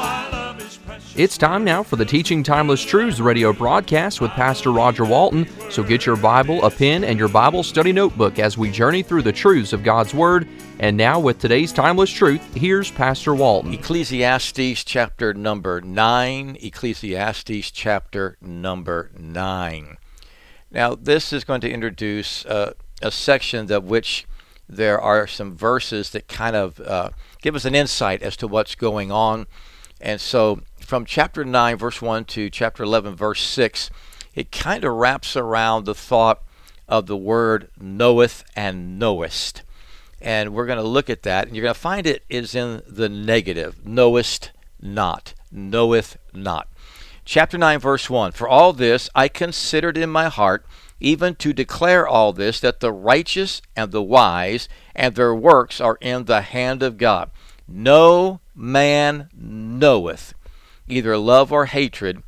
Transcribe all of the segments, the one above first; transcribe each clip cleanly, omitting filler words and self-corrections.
I love His precious... It's time now for the Teaching Timeless Truths radio broadcast with Pastor Roger Walton. So get your Bible, a pen, and your Bible study notebook as we journey through the truths of God's Word. And now with today's Timeless Truth, here's Pastor Walton. Ecclesiastes chapter number 9. Ecclesiastes chapter number 9. Now, this is going to introduce a section of which there are some verses that kind of give us an insight as to what's going on. And so from chapter 9, verse 1 to chapter 11, verse 6, it kind of wraps around the thought of the word knoweth and knowest. And we're going to look at that, and you're going to find it is in the negative. Knowest not, knoweth not. Chapter 9, verse 1, for all this I considered in my heart, even to declare all this, that the righteous and the wise and their works are in the hand of God. No man knoweth, either love or hatred,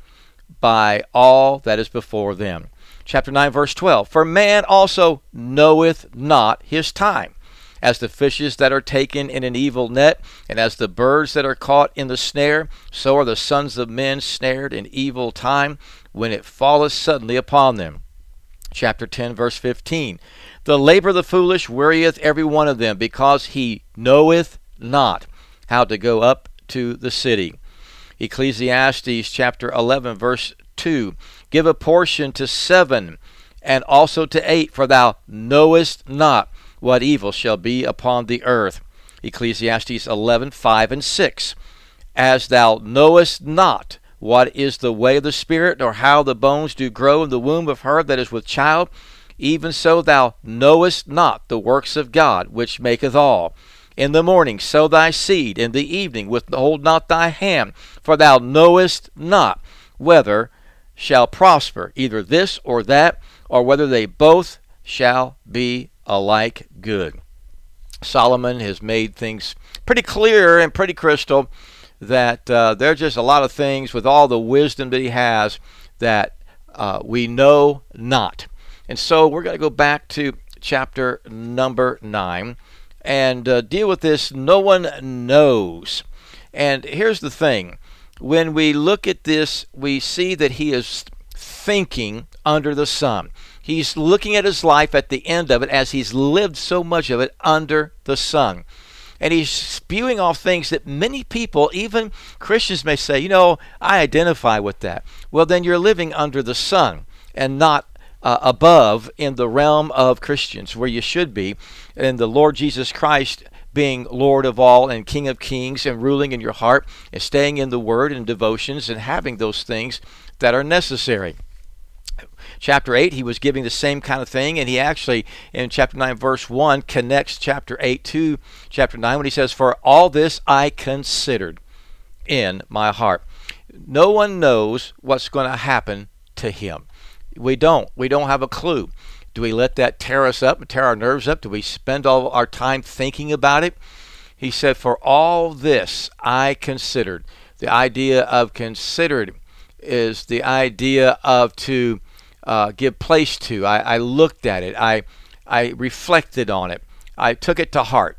by all that is before them. Chapter 9, verse 12, for man also knoweth not his time, as the fishes that are taken in an evil net, and as the birds that are caught in the snare, so are the sons of men snared in evil time, when it falleth suddenly upon them. Chapter 10, verse 15. The labor of the foolish wearieth every one of them, because he knoweth not how to go up to the city. Ecclesiastes chapter 11, verse 2. Give a portion to 7, and also to 8, for thou knowest not what evil shall be upon the earth. Ecclesiastes 11, 5 and 6. As thou knowest not what is the way of the Spirit, nor how the bones do grow in the womb of her that is with child, even so thou knowest not the works of God, which maketh all. In the morning sow thy seed, in the evening withhold not thy hand, for thou knowest not whether shall prosper, either this or that, or whether they both shall be alike good. Solomon has made things pretty clear and pretty crystal that there are just a lot of things with all the wisdom that he has that we know not. And so we're going to go back to chapter number 9 and deal with this. No one knows. And here's the thing. When we look at this, we see that he is thinking under the sun. He's looking at his life at the end of it as he's lived so much of it under the sun. And he's spewing off things that many people, even Christians, may say, you know, I identify with that. Well, then you're living under the sun and not above in the realm of Christians, where you should be, and the Lord Jesus Christ being Lord of all and King of Kings, and ruling in your heart and staying in the Word and devotions and having those things that are necessary. Chapter 8, he was giving the same kind of thing, and he actually, in chapter 9, verse 1, connects chapter 8 to chapter 9 when he says, for all this I considered in my heart. No one knows what's going to happen to him. We don't have a clue. Do we let that tear us up, tear our nerves up? Do we spend all our time thinking about it? He said, for all this I considered. The idea of considered is the idea of to give place to. I looked at it. I reflected on it. I took it to heart.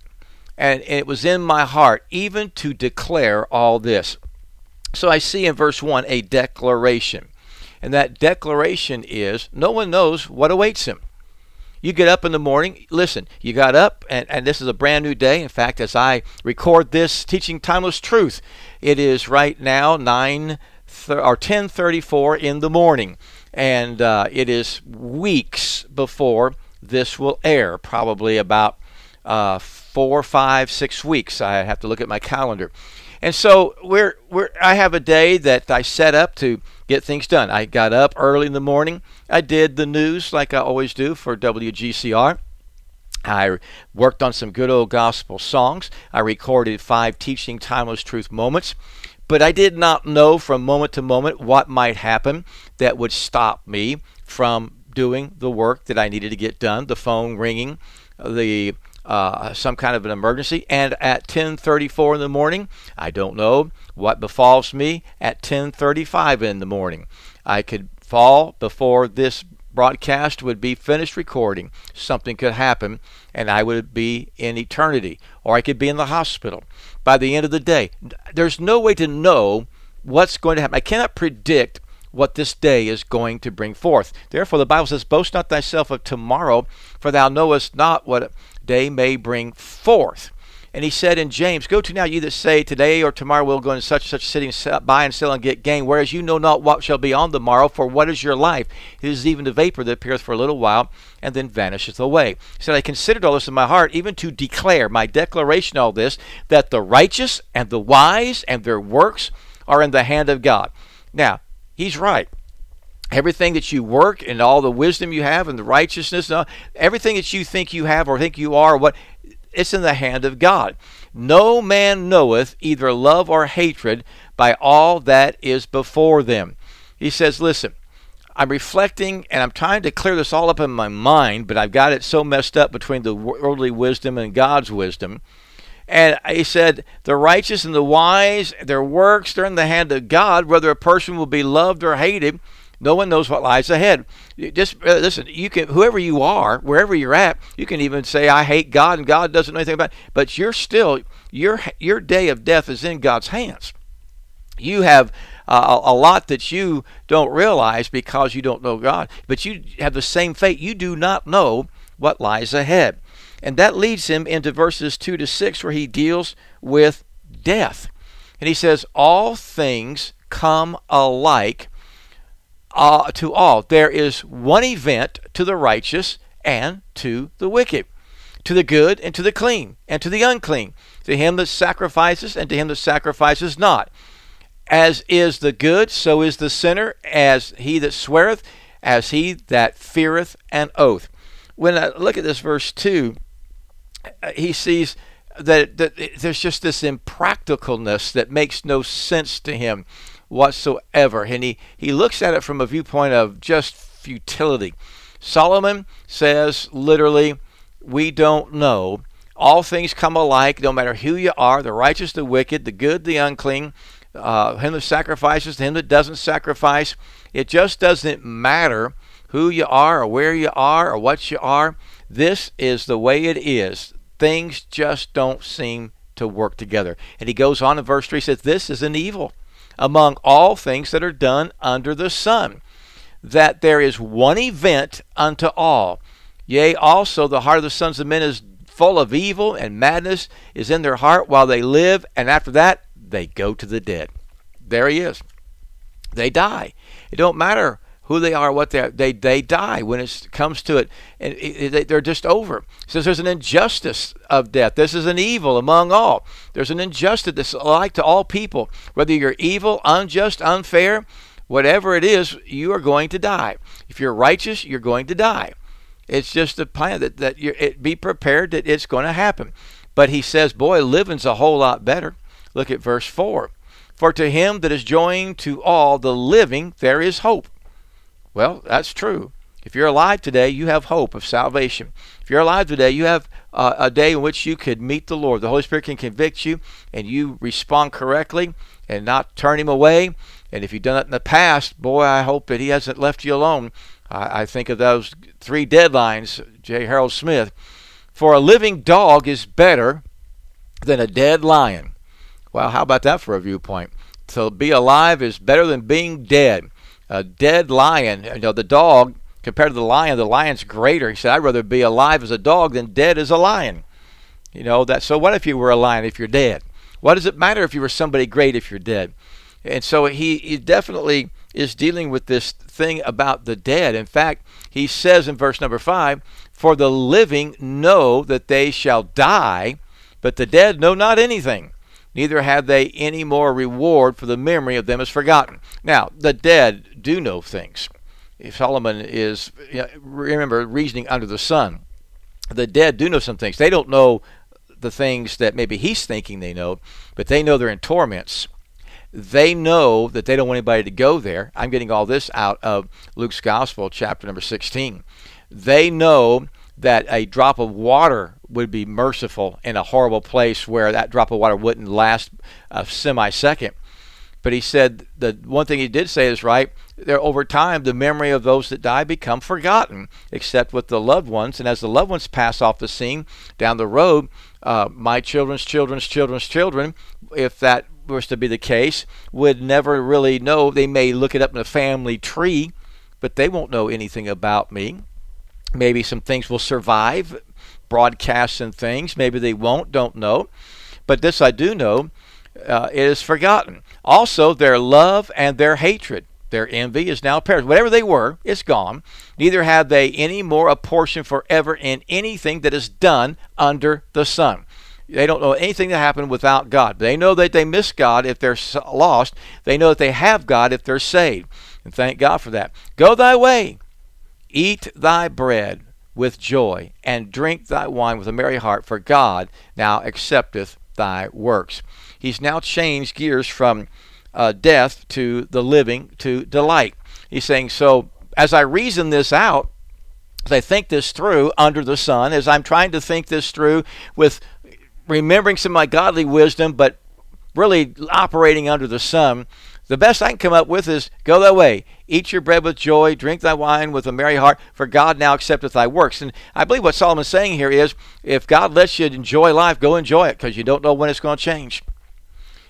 And it was in my heart, even to declare all this. So I see in verse 1 a declaration. And that declaration is, no one knows what awaits him. You get up in the morning. Listen, you got up, and this is a brand new day. In fact, as I record this Teaching Timeless Truth, it is right now 10:34 in the morning. And it is weeks before this will air, probably about 4, 5, 6 weeks. I have to look at my calendar. And so I have a day that I set up to get things done. I got up early in the morning. I did the news like I always do for WGCR. I worked on some good old gospel songs. I recorded 5 Teaching Timeless Truth moments. But I did not know from moment to moment what might happen that would stop me from doing the work that I needed to get done, the phone ringing, the some kind of an emergency. And at 10:34 in the morning, I don't know what befalls me at 10:35 in the morning. I could fall before this broadcast would be finished recording. Something could happen, and I would be in eternity, or I could be in the hospital by the end of the day. There's no way to know what's going to happen. I cannot predict what this day is going to bring forth. Therefore, the Bible says, boast not thyself of tomorrow, for thou knowest not what day may bring forth. And he said in James, go to now ye that say, today or tomorrow we'll go into such and such city and buy and sell and get gain, whereas you know not what shall be on the morrow, for what is your life? It is even the vapor that appeareth for a little while, and then vanisheth away. He said, I considered all this in my heart, even to declare my declaration, all this, that the righteous and the wise and their works are in the hand of God. Now, he's right. Everything that you work and all the wisdom you have and the righteousness, and all, everything that you think you have or think you are, what, it's in the hand of God. No man knoweth either love or hatred by all that is before them. He says, listen, I'm reflecting and I'm trying to clear this all up in my mind, but I've got it so messed up between the worldly wisdom and God's wisdom. And he said, the righteous and the wise, their works, they're in the hand of God, whether a person will be loved or hated. No one knows what lies ahead. Just listen, you can, whoever you are, wherever you're at, you can even say, I hate God, and God doesn't know anything about it. But you're still, your day of death is in God's hands. You have a lot that you don't realize because you don't know God. But you have the same fate. You do not know what lies ahead. And that leads him into verses 2 to 6, where he deals with death. And he says, all things come alike to all. There is one event to the righteous and to the wicked, to the good and to the clean and to the unclean, to him that sacrifices and to him that sacrifices not. As is the good, so is the sinner, as he that sweareth, as he that feareth an oath. When I look at this verse 2, he sees that there's just this impracticalness that makes no sense to him whatsoever. And he looks at it from a viewpoint of just futility. Solomon says literally, we don't know. All things come alike, no matter who you are, the righteous, the wicked, the good, the unclean, him that sacrifices, him that doesn't sacrifice. It just doesn't matter who you are or where you are or what you are. This is the way it is. Things just don't seem to work together. And he goes on in verse 3, says, this is an evil among all things that are done under the sun, that there is one event unto all. Yea, also the heart of the sons of men is full of evil, and madness is in their heart while they live, and after that they go to the dead. There he is. They die. It don't matter who they are, what they are. They die when it comes to it, and they're just over. It says there's an injustice of death. This is an evil among all. There's an injustice that's alike to all people. Whether you're evil, unjust, unfair, whatever it is, you are going to die. If you're righteous, you're going to die. It's just a plan that be prepared that it's going to happen. But he says, boy, living's a whole lot better. Look at verse 4. For to him that is joined to all the living, there is hope. Well, that's true. If you're alive today, you have hope of salvation. If you're alive today, you have a day in which you could meet the Lord. The Holy Spirit can convict you, and you respond correctly and not turn him away. And if you've done it in the past, boy, I hope that he hasn't left you alone. I think of those 3 deadlines, J. Harold Smith. For a living dog is better than a dead lion. Well, how about that for a viewpoint? So be alive is better than being dead. A dead lion, the dog, compared to the lion, the lion's greater. He said, I'd rather be alive as a dog than dead as a lion. So what if you were a lion if you're dead? What does it matter if you were somebody great if you're dead? And so he definitely is dealing with this thing about the dead. In fact, he says in verse number 5, for the living know that they shall die, but the dead know not anything. neither have they any more reward, for the memory of them is forgotten. Now, the dead do know things. If Solomon is, remember, reasoning under the sun. The dead do know some things. They don't know the things that maybe he's thinking they know, but they know they're in torments. They know that they don't want anybody to go there. I'm getting all this out of Luke's Gospel, chapter number 16. They know that a drop of water would be merciful in a horrible place where that drop of water wouldn't last a semi-second. But he said, the one thing he did say is right, there over time, the memory of those that die become forgotten, except with the loved ones. And as the loved ones pass off the scene down the road, my children's children's children's children, if that was to be the case, would never really know. They may look it up in a family tree, but they won't know anything about me. Maybe some things will survive, broadcasts and things. Maybe they won't, don't know. But this I do know, it is forgotten. Also, their love and their hatred, their envy is now perished. Whatever they were, it's gone. Neither have they any more a portion forever in anything that is done under the sun. They don't know anything that happened without God. They know that they miss God if they're lost. They know that they have God if they're saved. And thank God for that. Go thy way, eat thy bread with joy, and drink thy wine with a merry heart, for God now accepteth thy works. He's now changed gears from death to the living to delight. He's saying, so as I reason this out, as I think this through under the sun, as I'm trying to think this through with remembering some of my godly wisdom, but really operating under the sun, the best I can come up with is, go thy way, eat your bread with joy, drink thy wine with a merry heart, for God now accepteth thy works. And I believe what Solomon's saying here is, if God lets you enjoy life, go enjoy it, because you don't know when it's going to change.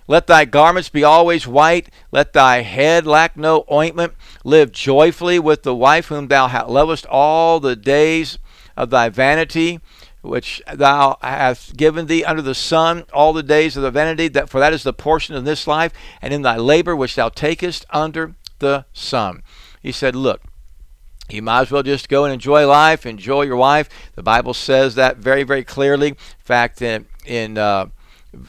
Let thy garments be always white, let thy head lack no ointment, live joyfully with the wife whom thou lovest all the days of thy vanity, which thou hast given thee under the sun, all the days of the vanity, that for that is the portion of this life, and in thy labor which thou takest under the sun. He said, look, you might as well just go and enjoy life, enjoy your wife. The Bible says that very, very clearly. In fact, in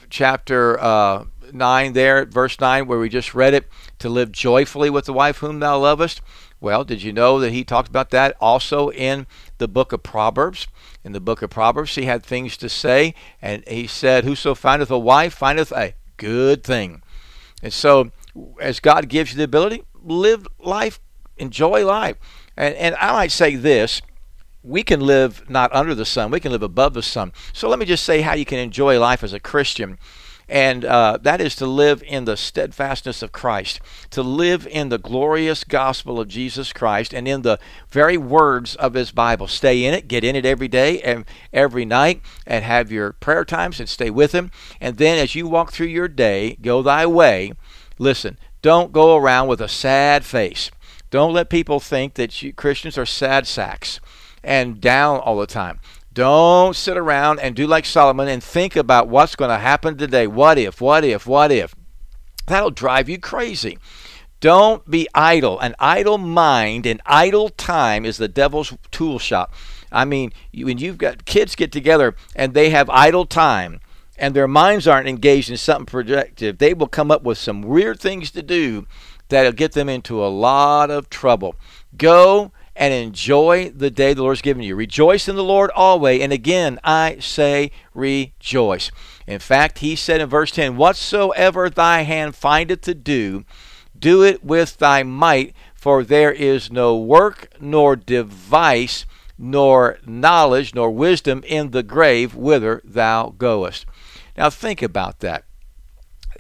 chapter 9 there, verse 9, where we just read it, to live joyfully with the wife whom thou lovest. Well, did you know that he talked about that also in the book of Proverbs? In the book of Proverbs, he had things to say, and he said, whoso findeth a wife findeth a good thing. And so, as God gives you the ability, live life, enjoy life. And I might say this, we can live not under the sun, we can live above the sun. So let me just say how you can enjoy life as a Christian. And that is to live in the steadfastness of Christ, to live in the glorious gospel of Jesus Christ and in the very words of his Bible. Stay in it, get in it every day and every night, and have your prayer times and stay with him. And then as you walk through your day, go thy way. Listen, don't go around with a sad face. Don't let people think that Christians are sad sacks and down all the time. Don't sit around and do like Solomon and think about what's going to happen today. What if, what if, what if? That'll drive you crazy. Don't be idle. An idle mind and idle time is the devil's tool shop. I mean, when you've got kids get together and they have idle time and their minds aren't engaged in something productive, they will come up with some weird things to do that'll get them into a lot of trouble. Go and enjoy the day the Lord's given you. Rejoice in the Lord always. And again, I say rejoice. In fact, he said in verse 10, whatsoever thy hand findeth to do, do it with thy might, for there is no work, nor device, nor knowledge, nor wisdom in the grave whither thou goest. Now think about that.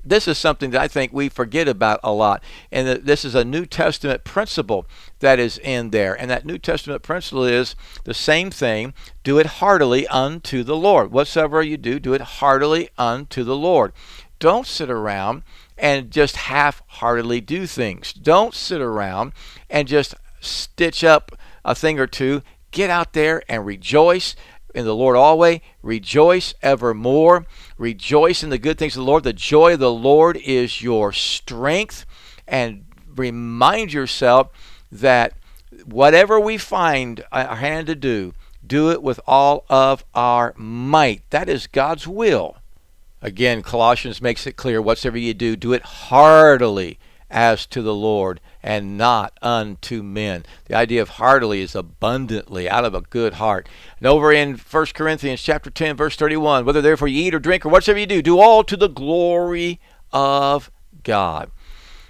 This is something that I think we forget about a lot. And this is a New Testament principle that is in there. And that New Testament principle is the same thing. Do it heartily unto the Lord. Whatsoever you do it heartily unto the Lord. Don't sit around and just half-heartedly do things. Don't sit around and just stitch up a thing or two. Get out there and rejoice in the Lord always. Rejoice evermore. Rejoice in the good things of the Lord. The joy of the Lord is your strength. And remind yourself that whatever we find our hand to do it with all of our might. That is God's will. Again, Colossians makes it clear, whatsoever you do, do it heartily as to the Lord and not unto men. The idea of heartily is abundantly, out of a good heart. And over in 1 Corinthians chapter 10, verse 31, whether therefore you eat or drink or whatsoever you do, do all to the glory of God.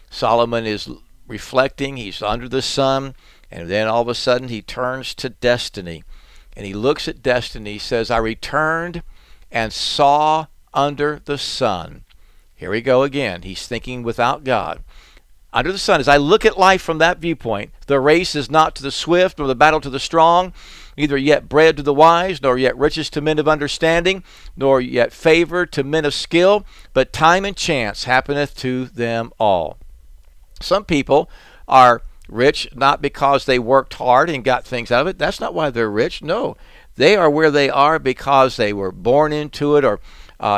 Solomon is reflecting, he's under the sun, and then all of a sudden he turns to destiny. And he looks at destiny, says, I returned and saw under the sun. Here we go again. He's thinking without God. Under the sun, as I look at life from that viewpoint, the race is not to the swift, nor the battle to the strong, neither yet bread to the wise, nor yet riches to men of understanding, nor yet favor to men of skill, but time and chance happeneth to them all. Some people are rich not because they worked hard and got things out of it. That's not why they're rich. No, they are where they are because they were born into it, or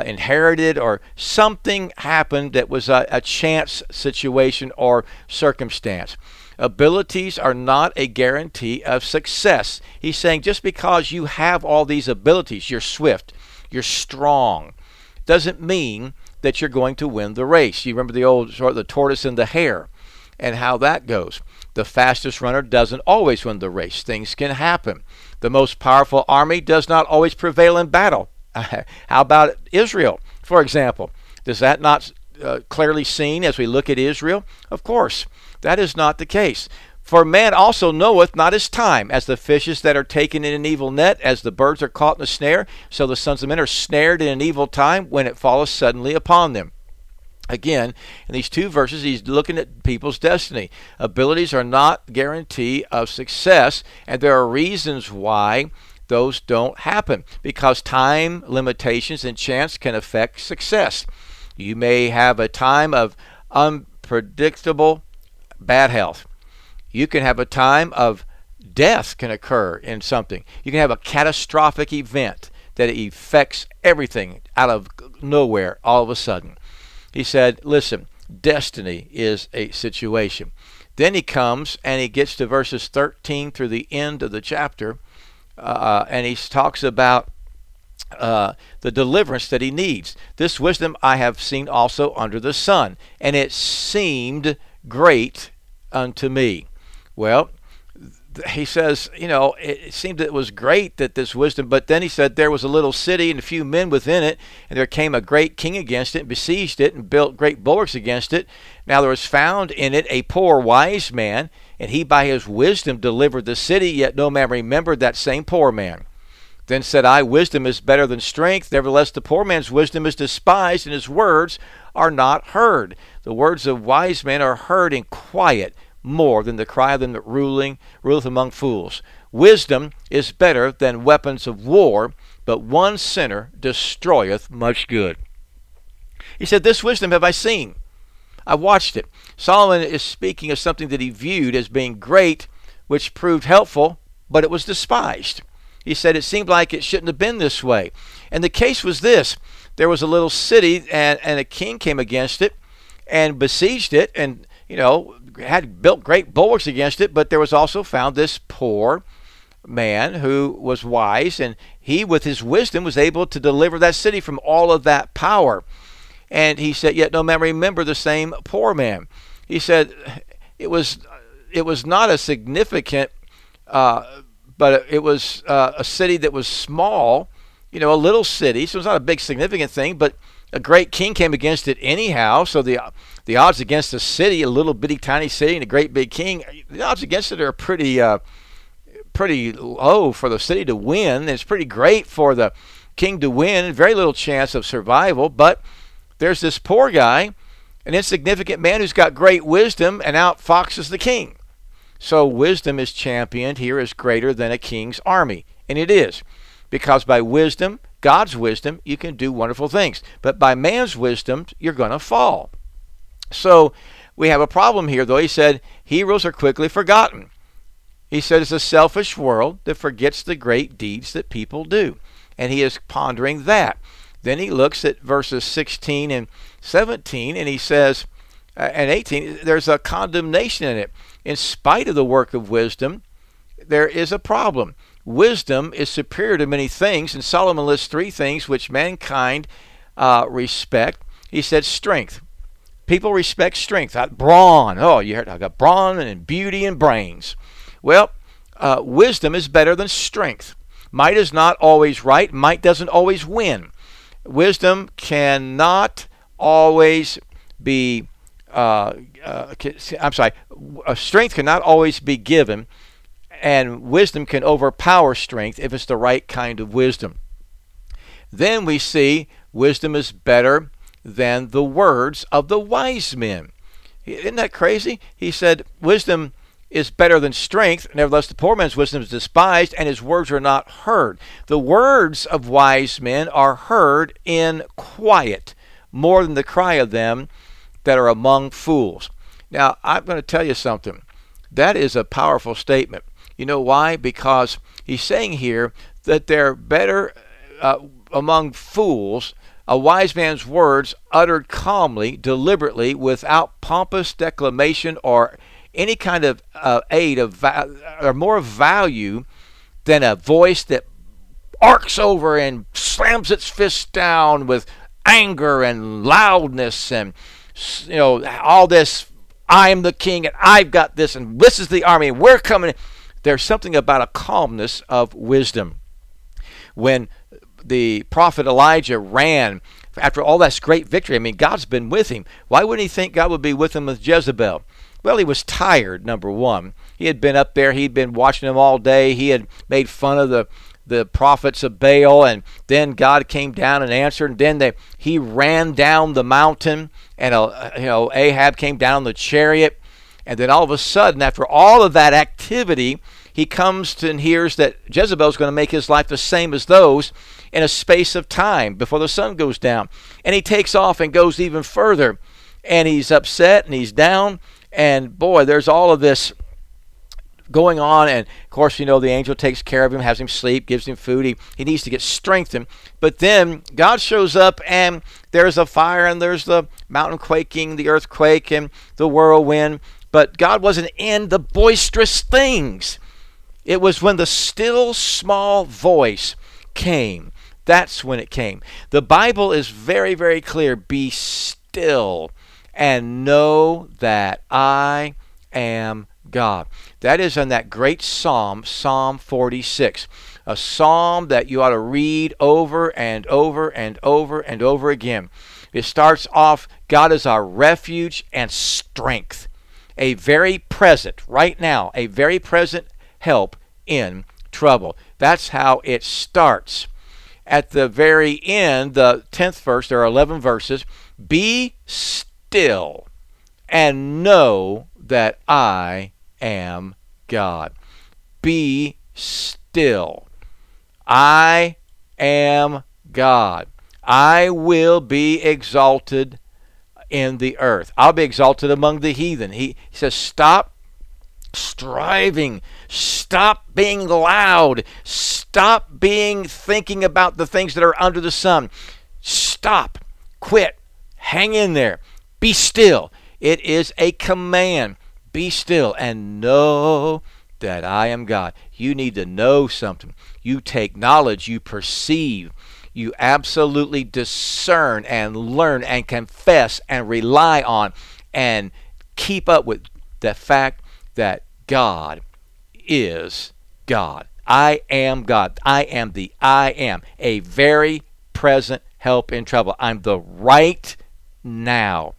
inherited, or something happened that was a chance situation or circumstance. Abilities are not a guarantee of success. He's saying just because you have all these abilities, you're swift, you're strong, doesn't mean that you're going to win the race. You remember the old sort of the tortoise and the hare and how that goes. The fastest runner doesn't always win the race. Things can happen. The most powerful army does not always prevail in battle. How about Israel, for example? Does that not clearly seen as we look at Israel? Of course, that is not the case. For man also knoweth not his time, as the fishes that are taken in an evil net, as the birds are caught in a snare, so the sons of men are snared in an evil time when it falleth suddenly upon them. Again, in these two verses, he's looking at people's destiny. Abilities are not a guarantee of success, and there are reasons why those don't happen, because time limitations and chance can affect success. You may have a time of unpredictable bad health. You can have a time of death can occur in something. You can have a catastrophic event that affects everything out of nowhere all of a sudden. He said, listen, destiny is a situation. Then he comes and he gets to verses 13 through the end of the chapter. And he talks about the deliverance that he needs. This wisdom I have seen also under the sun, and it seemed great unto me. Well, he says, you know, it seemed that it was great that this wisdom, but then he said there was a little city and a few men within it, and there came a great king against it, and besieged it, and built great bulwarks against it. Now there was found in it a poor wise man, and he by his wisdom delivered the city, yet no man remembered that same poor man. Then said I, wisdom is better than strength. Nevertheless, the poor man's wisdom is despised, and his words are not heard. The words of wise men are heard in quiet, more than the cry of them that ruleth among fools. Wisdom is better than weapons of war, but one sinner destroyeth much good. He said, this wisdom have I seen. I watched it. Solomon is speaking of something that he viewed as being great, which proved helpful, but it was despised. He said it seemed like it shouldn't have been this way. And the case was this. There was a little city, and a king came against it and besieged it, and, you know, had built great bulwarks against it, but there was also found this poor man who was wise, and he with his wisdom was able to deliver that city from all of that power. And he said, yet no man remember the same poor man. He said it was not a significant, but it was a city that was small, you know, a little city, so it's not a big significant thing, but a great king came against it anyhow, so the odds against the city, a little bitty tiny city and a great big king, the odds against it are pretty low for the city to win. It's pretty great for the king to win, very little chance of survival, but there's this poor guy, an insignificant man who's got great wisdom and outfoxes the king. So wisdom is championed here as greater than a king's army, and it is, because by wisdom, God's wisdom, you can do wonderful things. But by man's wisdom, you're going to fall. So we have a problem here, though. He said, heroes are quickly forgotten. He said, it's a selfish world that forgets the great deeds that people do. And he is pondering that. Then he looks at verses 16 and 17, and he says, and 18, there's a condemnation in it. In spite of the work of wisdom, there is a problem. Wisdom is superior to many things, and Solomon lists three things which mankind respect. He said strength. People respect strength. Brawn. Oh, you heard I got brawn and beauty and brains. Well, wisdom is better than strength. Might is not always right. Might doesn't always win. Wisdom cannot always be, strength cannot always be given, and wisdom can overpower strength if it's the right kind of wisdom. Then we see wisdom is better than the words of the wise men. Isn't that crazy? He said wisdom is better than strength. Nevertheless, the poor man's wisdom is despised, and his words are not heard. The words of wise men are heard in quiet, more than the cry of them that are among fools. Now, I'm going to tell you something. That is a powerful statement. You know why? Because he's saying here that they're better among fools. A wise man's words uttered calmly, deliberately, without pompous declamation or any kind of aid of or more value than a voice that arcs over and slams its fist down with anger and loudness and, you know, all this, I am the king and I've got this and this is the army and we're coming. There's something about a calmness of wisdom. When the prophet Elijah ran after all that great victory, I mean, God's been with him. Why wouldn't he think God would be with him with Jezebel? Well, he was tired, number one. He had been up there. He'd been watching them all day. He had made fun of the prophets of Baal, and then God came down and answered, and then he ran down the mountain, and Ahab came down the chariot, and then all of a sudden, after all of that activity, he comes and hears that Jezebel's going to make his life the same as those in a space of time before the sun goes down. And he takes off and goes even further, and he's upset, and he's down. And boy, there's all of this going on. And of course, you know, the angel takes care of him, has him sleep, gives him food. He needs to get strengthened. But then God shows up, and there's a fire, and there's the mountain quaking, the earthquake, and the whirlwind. But God wasn't in the boisterous things. It was when the still small voice came. That's when it came. The Bible is very, very clear. Be still and know that I am God. That is in that great psalm, Psalm 46, a psalm that you ought to read over and over and over and over again. It starts off, God is our refuge and strength, a very present, right now, a very present help in trouble. That's how it starts. At the very end, the 10th verse, there are 11 verses, be still and know that I am God. Be still. I am God. I will be exalted in the earth. I'll be exalted among the heathen. He says, stop striving. Stop being loud. Stop thinking about the things that are under the sun. Stop. Quit. Hang in there. Be still. It is a command. Be still and know that I am God. You need to know something. You take knowledge. You perceive. You absolutely discern and learn and confess and rely on and keep up with the fact that God is God. I am God. I am the I am. A very present help in trouble. I'm the right now.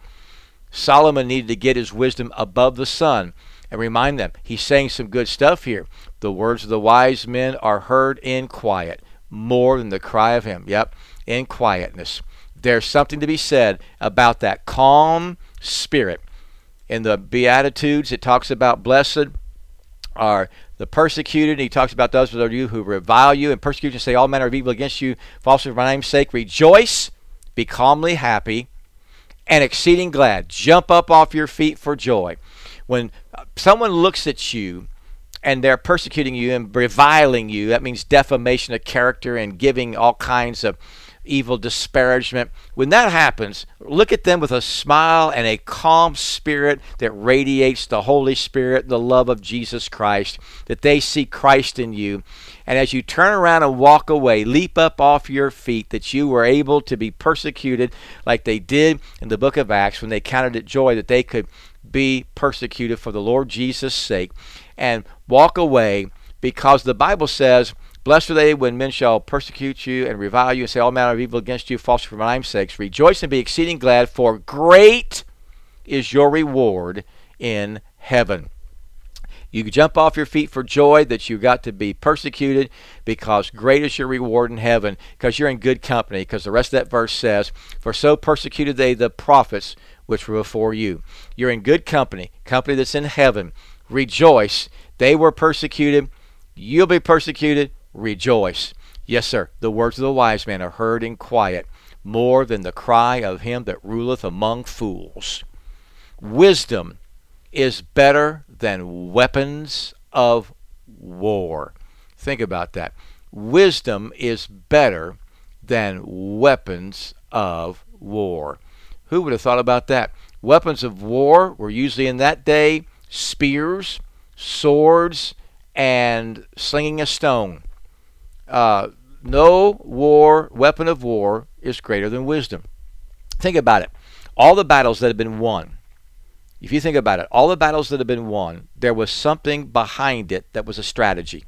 Solomon needed to get his wisdom above the sun and remind them. He's saying some good stuff here. The words of the wise men are heard in quiet, more than the cry of him. Yep, in quietness. There's something to be said about that calm spirit. In the Beatitudes, it talks about blessed are the persecuted. He talks about those of you who revile you and persecute you and say all manner of evil against you falsely for my name's sake. Rejoice, be calmly happy, and exceeding glad. Jump up off your feet for joy. When someone looks at you and they're persecuting you and reviling you, that means defamation of character and giving all kinds of evil, disparagement. When that happens, look at them with a smile and a calm spirit that radiates the Holy Spirit, the love of Jesus Christ, that they see Christ in you. And as you turn around and walk away, leap up off your feet, that you were able to be persecuted like they did in the book of Acts, when they counted it joy that they could be persecuted for the Lord Jesus' sake, and walk away, because the Bible says, "Blessed are they when men shall persecute you and revile you and say all manner of evil against you falsely for my name's sake. Rejoice and be exceeding glad, for great is your reward in heaven." You jump off your feet for joy that you got to be persecuted, because great is your reward in heaven, because you're in good company, because the rest of that verse says, "For so persecuted they the prophets which were before you." You're in good company, company that's in heaven. Rejoice. They were persecuted. You'll be persecuted. Rejoice. Yes, sir, the words of the wise man are heard in quiet, more than the cry of him that ruleth among fools. Wisdom is better than weapons of war. Think about that. Wisdom is better than weapons of war. Who would have thought about that? Weapons of war were usually in that day spears, swords, and slinging a stone. No war, weapon of war is greater than wisdom. Think about it. All the battles that have been won, if you think about it, all the battles that have been won, there was something behind it that was a strategy.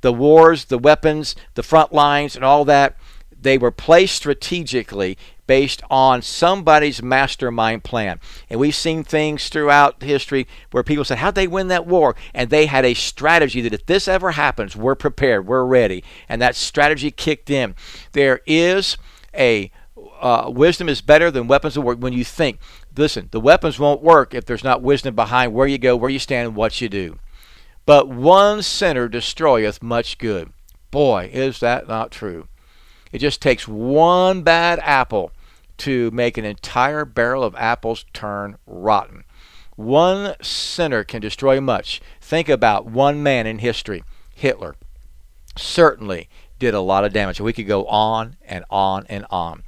The wars, the weapons, the front lines, and all that, they were placed strategically based on somebody's mastermind plan. And we've seen things throughout history where people said, how'd they win that war? And they had a strategy that if this ever happens, we're prepared, we're ready. And that strategy kicked in. There is a wisdom is better than weapons of war. When you think, listen, the weapons won't work if there's not wisdom behind where you go, where you stand, what you do. But one sinner destroyeth much good. Boy, is that not true. It just takes one bad apple to make an entire barrel of apples turn rotten. One sinner can destroy much. Think about one man in history. Hitler certainly did a lot of damage. We could go on and on and on.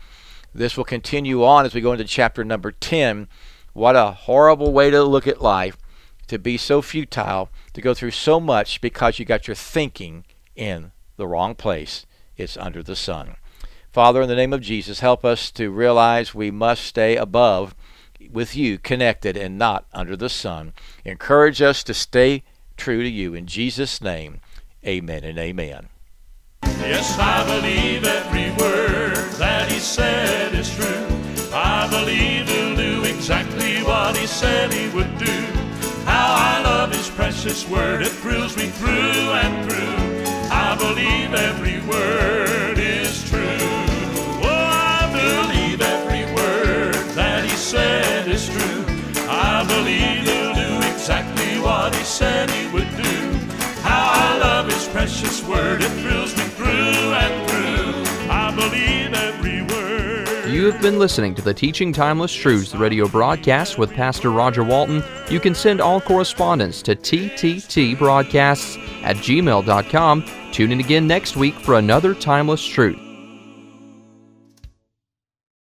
This will continue on as we go into chapter number 10. What a horrible way to look at life, to be so futile, to go through so much because you got your thinking in the wrong place. It's under the sun. Father, in the name of Jesus, help us to realize we must stay above with you, connected and not under the sun. Encourage us to stay true to you. In Jesus' name, amen and amen. Yes, I believe every word that he said is true. I believe he'll do exactly what he said he would do. How I love his precious word, it thrills me through and through. I believe every word is true. Oh, I believe every word that he said is true. I believe he'll do exactly what he said he would do. How I love his precious word, it thrills me through and through. I believe every word. You have been listening to the Teaching Timeless Truths, the radio broadcast with Pastor Roger Walton. You can send all correspondence to tttbroadcasts@gmail.com. Tune in again next week for another Timeless Truth.